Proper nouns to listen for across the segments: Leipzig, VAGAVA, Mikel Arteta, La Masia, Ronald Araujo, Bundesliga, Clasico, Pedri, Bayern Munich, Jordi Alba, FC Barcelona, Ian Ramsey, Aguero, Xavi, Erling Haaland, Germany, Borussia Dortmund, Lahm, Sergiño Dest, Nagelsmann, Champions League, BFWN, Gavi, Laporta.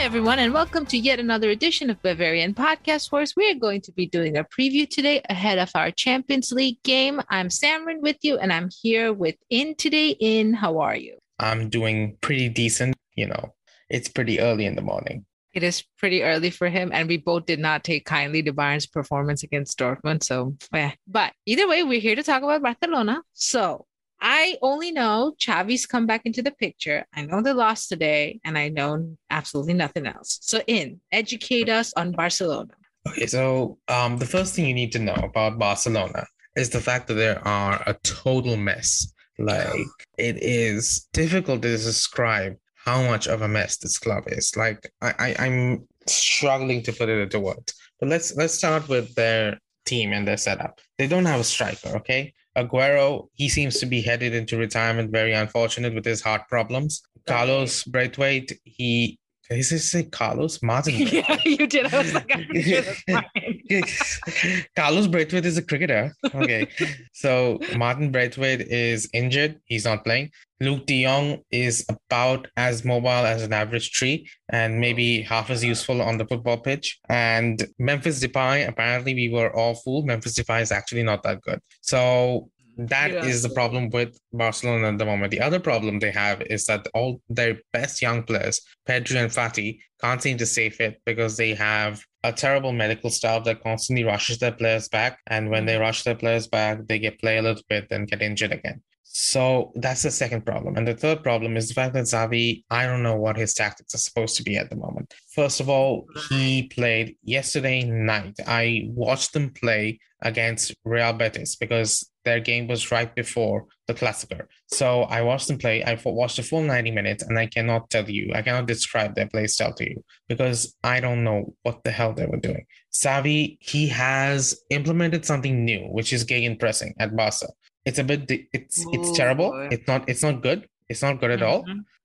Hi, everyone, and welcome to yet another edition of Bavarian Podcast Works. We're going to be doing a preview today ahead of our Champions League game. I'm Samrin with you, and I'm here with In today. In, how are you? I'm doing pretty decent. You know, it's pretty early in the morning. It is pretty early for him, and we both did not take kindly to Bayern's performance against Dortmund. So, yeah. But either way, we're here to talk about Barcelona. So, I only know Xavi's come back into the picture. I know they lost today, and I know absolutely nothing else. So, In, educate us on Barcelona. Okay, so the first thing you need to know about Barcelona is the fact that they are a total mess. Like, it is difficult to describe how much of a mess this club is. Like, I'm struggling to put it into words. But let's start with their team and their setup. They don't have a striker, okay? Aguero, he seems to be headed into retirement, very unfortunate with his heart problems. Carlos Braithwaite, did I say Carlos? Martin. Yeah, you did. I was like, I'm sure that's fine. Carlos Braithwaite is a cricketer. Okay. So Martin Braithwaite is injured. He's not playing. Luke de Jong is about as mobile as an average tree and maybe half as useful on the football pitch. And Memphis Depay, apparently we were all fooled. Memphis Depay is actually not that good. So that is the problem with Barcelona at the moment. The other problem they have is that all their best young players, Pedri and Fati, can't seem to stay fit because they have a terrible medical staff that constantly rushes their players back. And when they rush their players back, they play a little bit and get injured again. So that's the second problem. And the third problem is the fact that Xavi, I don't know what his tactics are supposed to be at the moment. First of all, he played yesterday night. I watched them play against Real Betis because their game was right before the Clasico. So I watched them play. I watched the full 90 minutes and I cannot describe their play style to you because I don't know what the hell they were doing. Xavi, he has implemented something new, which is gegenpressing at Barca. It's a bit. It's terrible. It's not good. It's not good at all.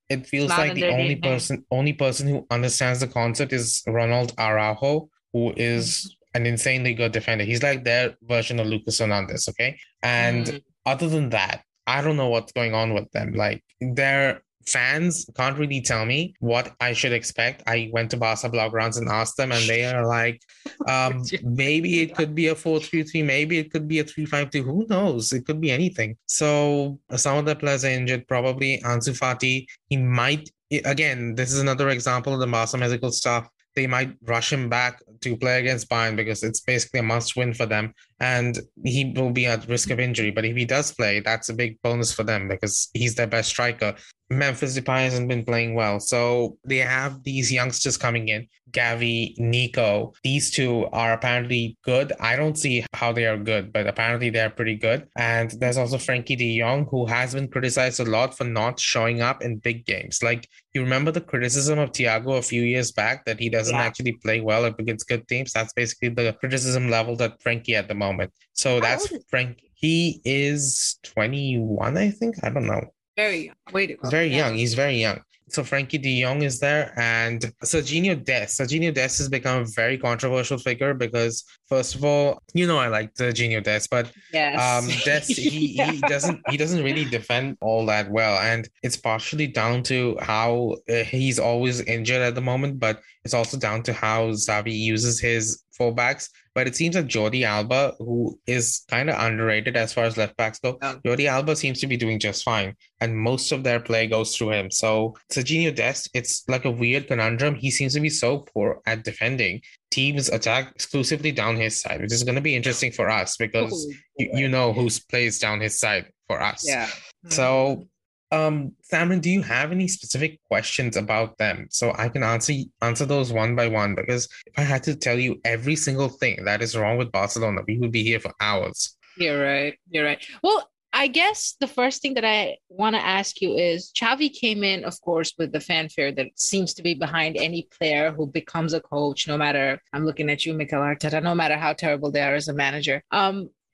It feels like the only person who understands the concept is Ronald Araujo, who is an insanely good defender. He's like their version of Lucas Hernandez. Okay, and other than that, I don't know what's going on with them. Like their fans can't really tell me what I should expect. I went to Barca Blaugrana and asked them, and they are like, maybe it could be a 4-3-3, maybe it could be a 3-5-2. Who knows? It could be anything. So some of the players are injured, probably. Ansu Fati, he might, again, this is another example of the Barca medical staff. They might rush him back to play against Bayern because it's basically a must-win for them. And he will be at risk of injury. But if he does play, that's a big bonus for them because he's their best striker. Memphis Depay hasn't been playing well. So they have these youngsters coming in. Gavi, Nico, these two are apparently good. I don't see how they are good, but apparently they're pretty good. And there's also Frankie de Jong, who has been criticized a lot for not showing up in big games. Like, you remember the criticism of Thiago a few years back that he doesn't actually play well against good teams? That's basically the criticism leveled at Frankie at the moment. So that's Frankie. He is 21, I think. I don't know. Very young. He's very young. So Frankie de Jong is there, and Sergiño Dest. Sergiño Dest has become a very controversial figure because, first of all, you know I like Sergiño Dest, but Dest he doesn't really defend all that well, and it's partially down to how he's always injured at the moment, but it's also down to how Xavi uses his fullbacks. But it seems that Jordi Alba, who is kind of underrated as far as left backs go, Jordi Alba seems to be doing just fine. And most of their play goes through him. So Sergiño Dest, it's like a weird conundrum. He seems to be so poor at defending. Teams attack exclusively down his side, which is going to be interesting for us because you know who plays down his side for us. Yeah. So, Samrin, do you have any specific questions about them? So I can answer those one by one, because if I had to tell you every single thing that is wrong with Barcelona, we would be here for hours. You're right. Well, I guess the first thing that I want to ask you is Xavi came in, of course, with the fanfare that seems to be behind any player who becomes a coach, no matter, I'm looking at you, Mikel Arteta, no matter how terrible they are as a manager.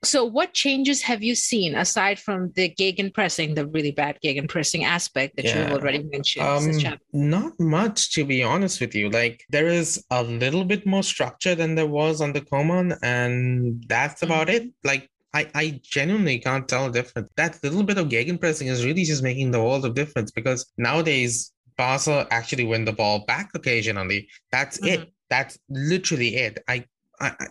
So what changes have you seen aside from the gegenpressing, the really bad gegenpressing aspect that you've already mentioned? Not much, to be honest with you. Like, there is a little bit more structure than there was under Koeman, and that's about it. Like, I genuinely can't tell the difference. That little bit of gegenpressing is really just making the world of difference because nowadays Barca actually win the ball back occasionally. That's mm-hmm. it. That's literally it.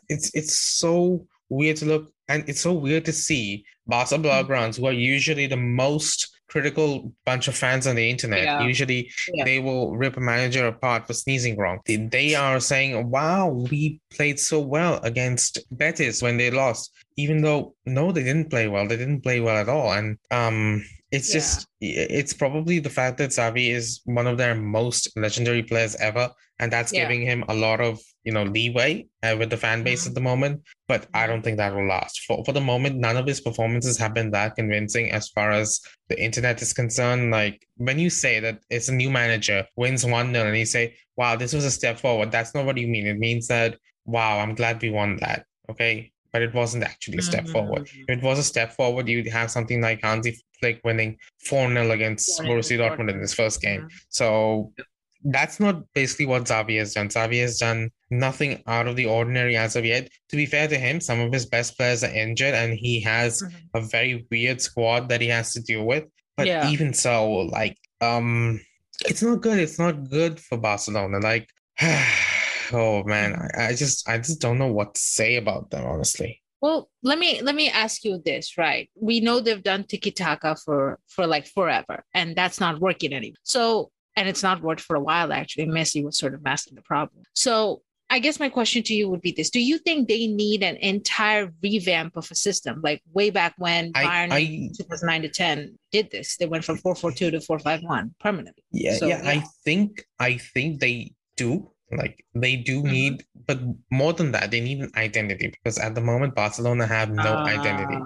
It's so weird to look, and it's so weird to see Barca blaugrans, who are usually the most critical bunch of fans on the internet. Yeah. Usually they will rip a manager apart for sneezing wrong. They are saying, wow, we played so well against Betis when they lost, even though, no, they didn't play well. They didn't play well at all. And it's just, it's probably the fact that Xavi is one of their most legendary players ever. And that's giving him a lot of, leeway with the fan base at the moment. But I don't think that will last. For the moment, none of his performances have been that convincing as far as the internet is concerned. Like, when you say that it's a new manager, wins 1-0, and you say, wow, this was a step forward, that's not what you mean. It means that, wow, I'm glad we won that. Okay. But it wasn't actually a step forward. If it was a step forward, you'd have something like Hansi Flick winning 4-0 against Borussia Dortmund in his first game. So that's not basically what Xavi has done. Xavi has done nothing out of the ordinary as of yet. To be fair to him, some of his best players are injured, and he has a very weird squad that he has to deal with. But even so, like, it's not good. It's not good for Barcelona. Like, oh man, I just don't know what to say about them, honestly. Well, let me ask you this, right? We know they've done tiki-taka for like forever, and that's not working anymore. So, and it's not worked for a while, actually. Messi was sort of masking the problem. So I guess my question to you would be this. Do you think they need an entire revamp of a system? Like way back when Bayern 2009 to 2010 did this, they went from 4-4-2 to 4-5-1 permanently. Yeah. I think they do. Like they do need, but more than that, they need an identity, because at the moment Barcelona have no identity,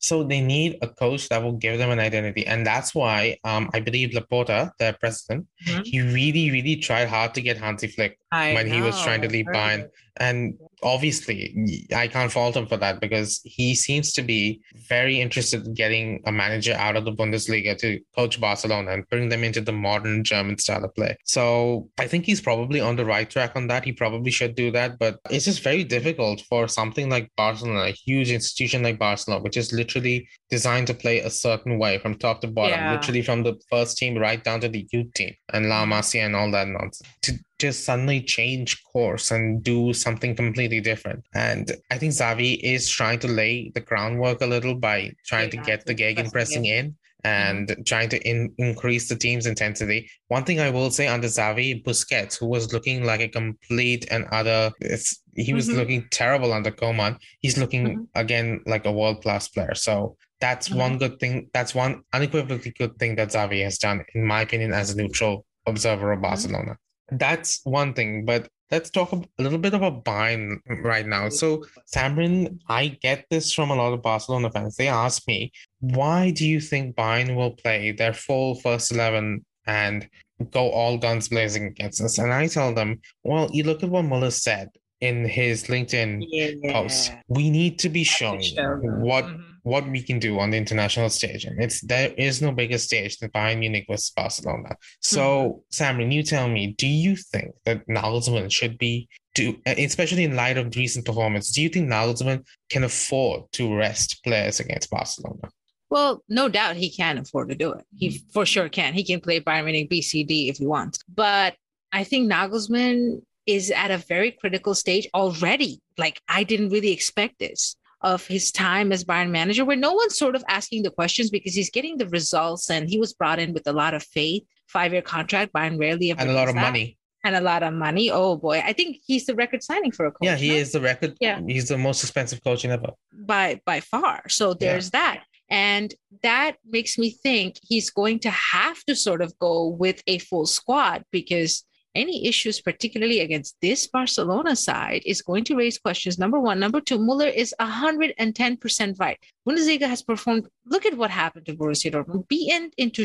so they need a coach that will give them an identity. And that's why I believe Laporta, their president, he really, really tried hard to get Hansi Flick he was trying to leave Bayern. And obviously, I can't fault him for that, because he seems to be very interested in getting a manager out of the Bundesliga to coach Barcelona and bring them into the modern German style of play. So I think he's probably on the right track on that. He probably should do that. But it's just very difficult for something like Barcelona, a huge institution like Barcelona, which is literally designed to play a certain way from top to bottom, literally from the first team right down to the youth team and La Masia and all that nonsense, to just suddenly change course and do something completely different. And I think Xavi is trying to lay the groundwork a little by trying to get the gegenpressing in and trying to increase the team's intensity. One thing I will say, under Xavi, Busquets, who was looking like a complete and utter, he was looking terrible under Koeman. He's looking again like a world-class player. So that's one good thing. That's one unequivocally good thing that Xavi has done, in my opinion, as a neutral observer of Barcelona. That's one thing, but let's talk a little bit about Bayern right now. So, Samrin, I get this from a lot of Barcelona fans. They ask me, why do you think Bayern will play their full first 11 and go all guns blazing against us? And I tell them, well, you look at what Muller said in his LinkedIn post. We need to be shown what we can do on the international stage. And there is no bigger stage than Bayern Munich versus Barcelona. So, Samrin, you tell me, do you think that Nagelsmann should especially in light of recent performance, do you think Nagelsmann can afford to rest players against Barcelona? Well, no doubt he can afford to do it. He for sure can. He can play Bayern Munich BCD if he wants. But I think Nagelsmann is at a very critical stage already. Like, I didn't really expect this of his time as Bayern manager, where no one's sort of asking the questions because he's getting the results, and he was brought in with a lot of faith. 5-year contract, Bayern rarely ever. And a lot of money. And a lot of money. Oh boy. I think he's the record signing for a coach. Yeah, he is the record. Yeah. He's the most expensive coach ever. By far. So there's that. And that makes me think he's going to have to sort of go with a full squad, because any issues, particularly against this Barcelona side, is going to raise questions. Number one. Number two, Müller is 110% right. Bundesliga has performed. Look at what happened to Borussia Dortmund. Beaten into,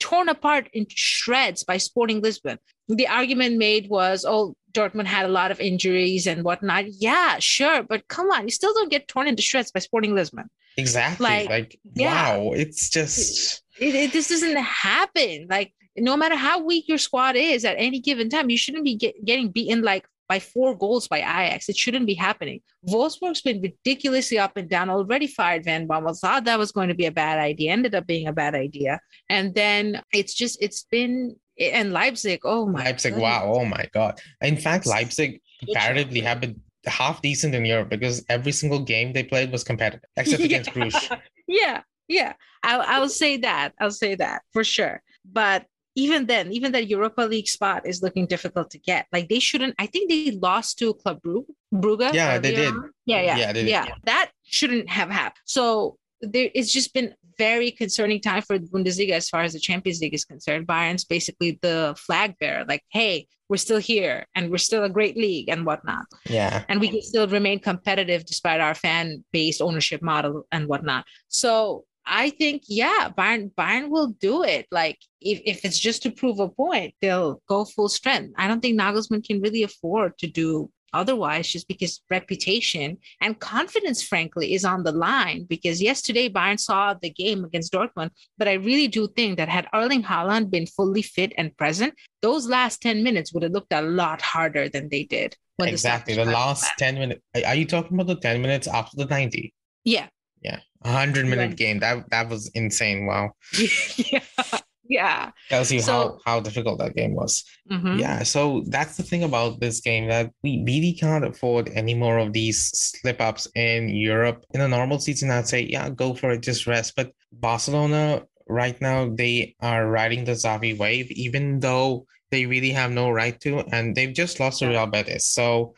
torn apart into shreds by Sporting Lisbon. The argument made was, oh, Dortmund had a lot of injuries and whatnot. Yeah, sure. But come on, you still don't get torn into shreds by Sporting Lisbon. Exactly. Wow. It's just... This doesn't happen. Like, no matter how weak your squad is at any given time, you shouldn't be getting beaten like by 4 goals by Ajax. It shouldn't be happening. Wolfsburg's been ridiculously up and down, already fired Van Bommel, thought that was going to be a bad idea, ended up being a bad idea. And then it's been Leipzig, oh my Leipzig, God. Wow, oh my God. In fact, Leipzig comparatively have been half decent in Europe because every single game they played was competitive, except against Bruges. Yeah. I'll say that for sure. But even then, even that Europa League spot is looking difficult to get. Like they shouldn't, I think they lost to Club Brugge. Yeah, they did. Yeah. That shouldn't have happened. So it's just been very concerning time for the Bundesliga as far as the Champions League is concerned. Bayern's basically the flag bearer. Like, hey, we're still here and we're still a great league and whatnot. Yeah. And we can still remain competitive despite our fan-based ownership model and whatnot. So I think, Bayern will do it. Like, if it's just to prove a point, they'll go full strength. I don't think Nagelsmann can really afford to do otherwise, just because reputation and confidence, frankly, is on the line. Because yesterday, Bayern saw the game against Dortmund, but I really do think that had Erling Haaland been fully fit and present, those last 10 minutes would have looked a lot harder than they did. Exactly. The last 10 minutes. Are you talking about the 10 minutes after the 90? Yeah. 100-minute game. That was insane. Wow. Yeah. Tells you how difficult that game was. Mm-hmm. Yeah. So that's the thing about this game, that we really can't afford any more of these slip ups in Europe. In a normal season, I'd say, yeah, go for it, just rest. But Barcelona right now, they are riding the Xavi wave, even though they really have no right to, and they've just lost to Real Betis. So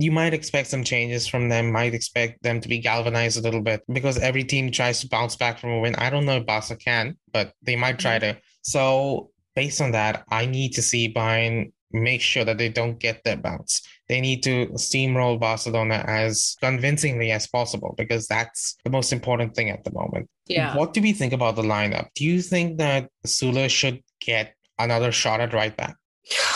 you might expect some changes from them, might expect them to be galvanized a little bit, because every team tries to bounce back from a win. I don't know if Barca can, but they might try to. So based on that, I need to see Bayern make sure that they don't get their bounce. They need to steamroll Barcelona as convincingly as possible, because that's the most important thing at the moment. Yeah. What do we think about the lineup? Do you think that Sule should get another shot at right back?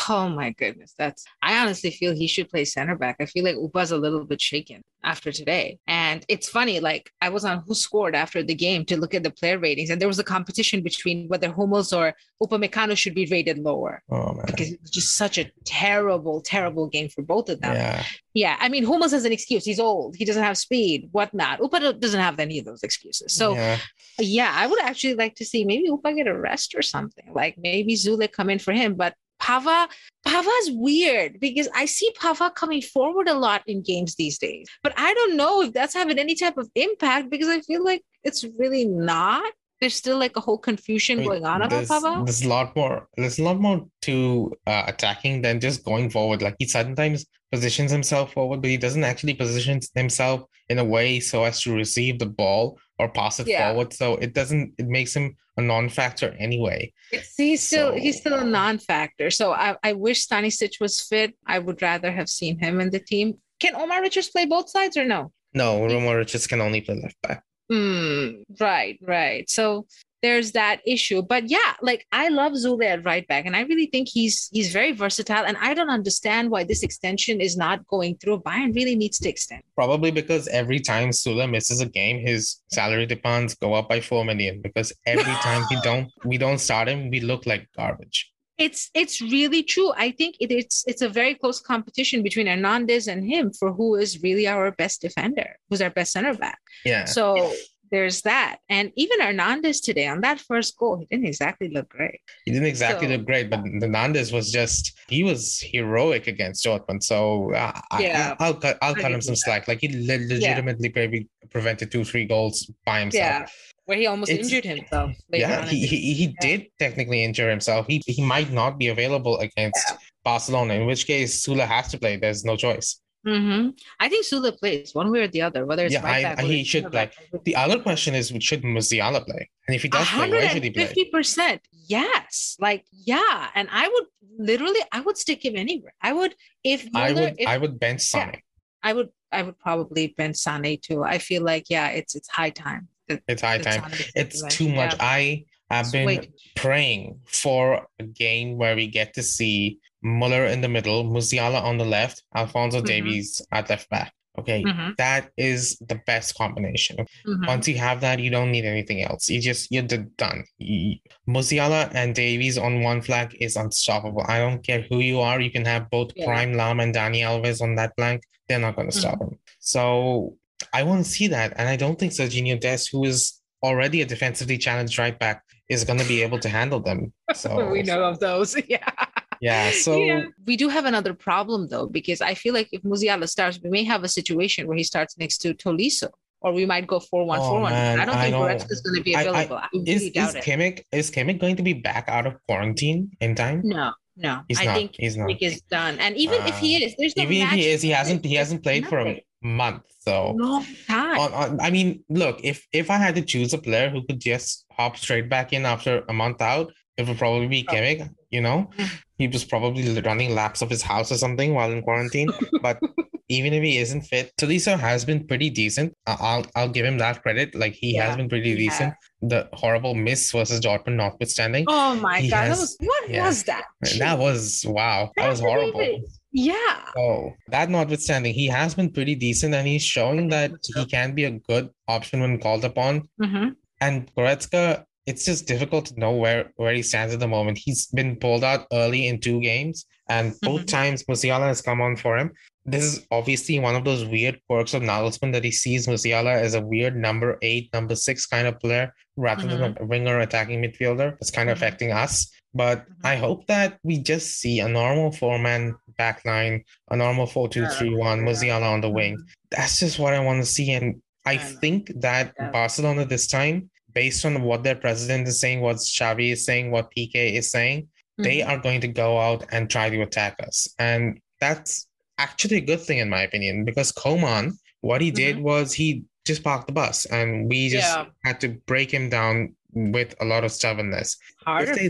Oh my goodness. I honestly feel he should play center back. I feel like Upa's a little bit shaken after today. And it's funny, like I was on Who Scored after the game to look at the player ratings. And there was a competition between whether Hummels or Upamecano should be rated lower. Oh, man. Because it was just such a terrible, terrible game for both of them. Yeah. I mean, Hummels has an excuse. He's old. He doesn't have speed, whatnot. Upa doesn't have any of those excuses. So yeah, I would actually like to see maybe Upa get a rest or something. Like maybe Zule come in for him, but Pava's weird, because I see Pava coming forward a lot in games these days, but I don't know if that's having any type of impact, because I feel like it's really not. There's still like a whole confusion going on about Pava. There's a lot more to attacking than just going forward. Like he sometimes positions himself forward, but he doesn't actually position himself in a way so as to receive the ball or pass it forward. So it makes him a non-factor anyway. He's still a non-factor. So I wish Stanisic was fit. I would rather have seen him in the team. Can Omar Richards play both sides or no? No, Omar Richards can only play left back. Right. So there's that issue. But yeah, like I love Zule at right back, and I really think he's very versatile. And I don't understand why this extension is not going through. Bayern really needs to extend. Probably because every time Zule misses a game, his salary demands go up by 4 million. Because every time we don't start him, we look like garbage. It's really true. I think it's a very close competition between Hernandez and him for who is really our best defender, who's our best center back. Yeah. So there's that. And even Hernandez today on that first goal, he didn't exactly look great. But Hernandez was he was heroic against Dortmund. So I'll cut him some slack. Like he legitimately probably prevented 2-3 goals by himself. Yeah. Where he almost injured himself. He did technically injure himself. He might not be available against Barcelona, in which case Sule has to play. There's no choice. Mm-hmm. I think Sule plays one way or the other, whether it's right back or he should play. The other question is, should Musiala play? And if he does play, where should he play? 50%. Yes. And I would stick him anywhere. I would bench Sane. Yeah, I would probably bench Sane too. I feel like, it's high time. It's high time. It's too much. I have been praying for a game where we get to see Muller in the middle, Musiala on the left, Alphonso Davies at left back. Okay, that is the best combination. Once you have that, you don't need anything else. You just, you're done. Musiala and Davies on one flank is unstoppable. I don't care who you are. You can have both Prime Lam and Dani Alves on that flank. They're not going to stop him. So I want to see that. And I don't think Sergiño Dest, who is already a defensively challenged right back, is going to be able to handle them. So we know of those. We do have another problem, though, because I feel like if Musiala starts, we may have a situation where he starts next to Tolisso, or we might go 4-1, 4-1. I don't think Goretzka is going to be available. I really doubt it. Is Kimmich going to be back out of quarantine in time? No. I think Kimmich is done. And even if he is, there's no match. Even if he is, he hasn't played for a month. So long time. I mean, look, if I had to choose a player who could just hop straight back in after a month out, it would probably be Kimmich, you know? He was probably running laps of his house or something while in quarantine. But even if he isn't fit, Tolisso has been pretty decent. I'll give him that credit. Like, he has been pretty decent. The horrible miss versus Dortmund notwithstanding. Oh, my God. What was that? That was, wow. That was horrible. Yeah. So that notwithstanding, he has been pretty decent. And he's showing that he can be a good option when called upon. And Goretzka, it's just difficult to know where he stands at the moment. He's been pulled out early in 2 games, and both times Musiala has come on for him. This is obviously one of those weird quirks of Nagelsmann, that he sees Musiala as a weird number 8, number 6 kind of player rather than a winger attacking midfielder. It's kind of affecting us. But I hope that we just see a normal 4-man back line, a normal 4-2-3-1, Musiala on the wing. That's just what I want to see. And I think that Barcelona this time, based on what their president is saying, what Xavi is saying, what PK is saying, they are going to go out and try to attack us. And that's actually a good thing, in my opinion, because Koeman, what he did was he just parked the bus, and we just had to break him down with a lot of stubbornness. If they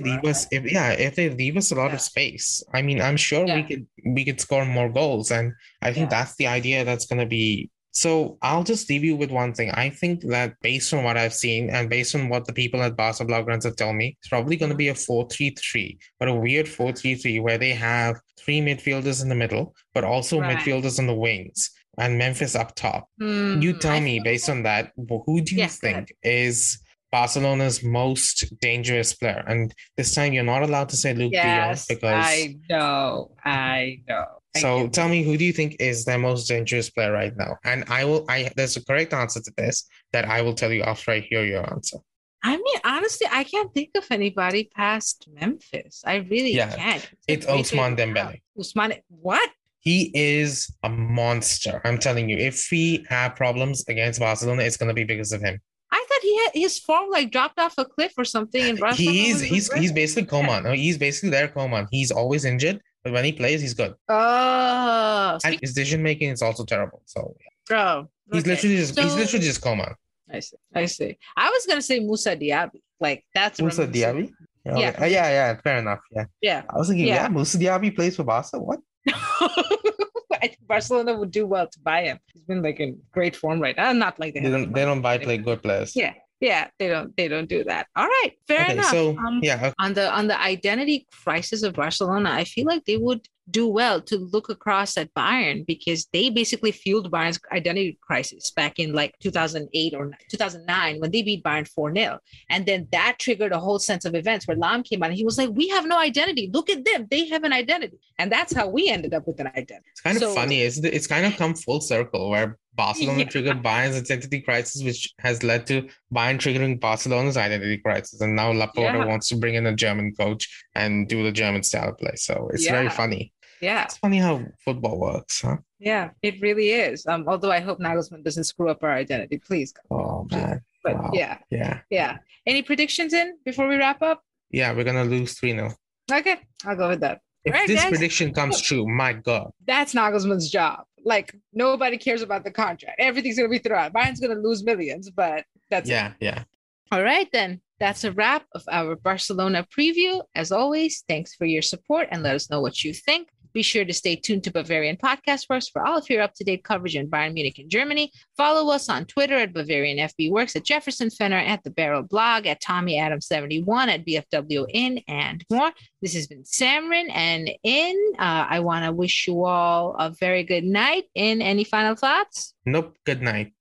leave us a lot of space, I mean, I'm sure we could score more goals. And I think that's the idea that's going to be. So I'll just leave you with one thing. I think that based on what I've seen and based on what the people at Barca Blaugrana have told me, it's probably going to be a 4-3-3, but a weird 4-3-3 where they have 3 midfielders in the middle, but also midfielders on the wings and Memphis up top. You tell me, based on that, who do you think is Barcelona's most dangerous player? And this time you're not allowed to say Luke Diaz, because... I know. So tell me, who do you think is their most dangerous player right now? And there's a correct answer to this that I will tell you after I hear your answer. I mean, honestly, I can't think of anybody past Memphis. I really can't. It's Ousmane Dembele. Ousmane, what? He is a monster. I'm telling you, if we have problems against Barcelona, it's going to be because of him. I thought his form dropped off a cliff or something in Barcelona. He's basically Koeman. Yeah. He's basically their Koeman. He's always injured. But when he plays, he's good. Oh, and his decision making is also terrible. So, he's literally just Koeman. I see. I was gonna say Moussa Diaby. That's Moussa Diaby. Yeah. Fair enough. Yeah. I was thinking, Moussa Diaby plays for Barca. What? I think Barcelona would do well to buy him. He's been in great form right now. Not like they don't buy good players. Yeah, they don't do that. All right, fair enough. So, on the identity crisis of Barcelona, I feel like they would do well to look across at Bayern, because they basically fueled Bayern's identity crisis back in 2008 or 2009 when they beat Bayern 4-0. And then that triggered a whole sense of events where Lahm came out and he was like, we have no identity. Look at them. They have an identity. And that's how we ended up with an identity. It's kind of funny, isn't it? It's kind of come full circle where Barcelona triggered Bayern's identity crisis, which has led to Bayern triggering Barcelona's identity crisis. And now Laporta wants to bring in a German coach and do the German style of play. So it's very funny. Yeah. It's funny how football works, huh? Yeah, it really is. Although I hope Nagelsmann doesn't screw up our identity, please. Oh, man. But wow. Yeah. Any predictions before we wrap up? Yeah, we're going to lose 3-0. Okay, I'll go with that. If this prediction comes true, my God. That's Nagelsmann's job. Nobody cares about the contract. Everything's going to be thrown out. Bayern's going to lose millions, but that's it. Yeah. All right, then. That's a wrap of our Barcelona preview. As always, thanks for your support and let us know what you think. Be sure to stay tuned to Bavarian Podcast Works for all of your up-to-date coverage in Bayern Munich and Germany. Follow us on Twitter at Bavarian FB Works, at Jefferson Fenner, at The Barrel Blog, at Tommy Adams 71, at BFWN, and more. This has been Samrin and In. I want to wish you all a very good night. In, any final thoughts? Nope. Good night.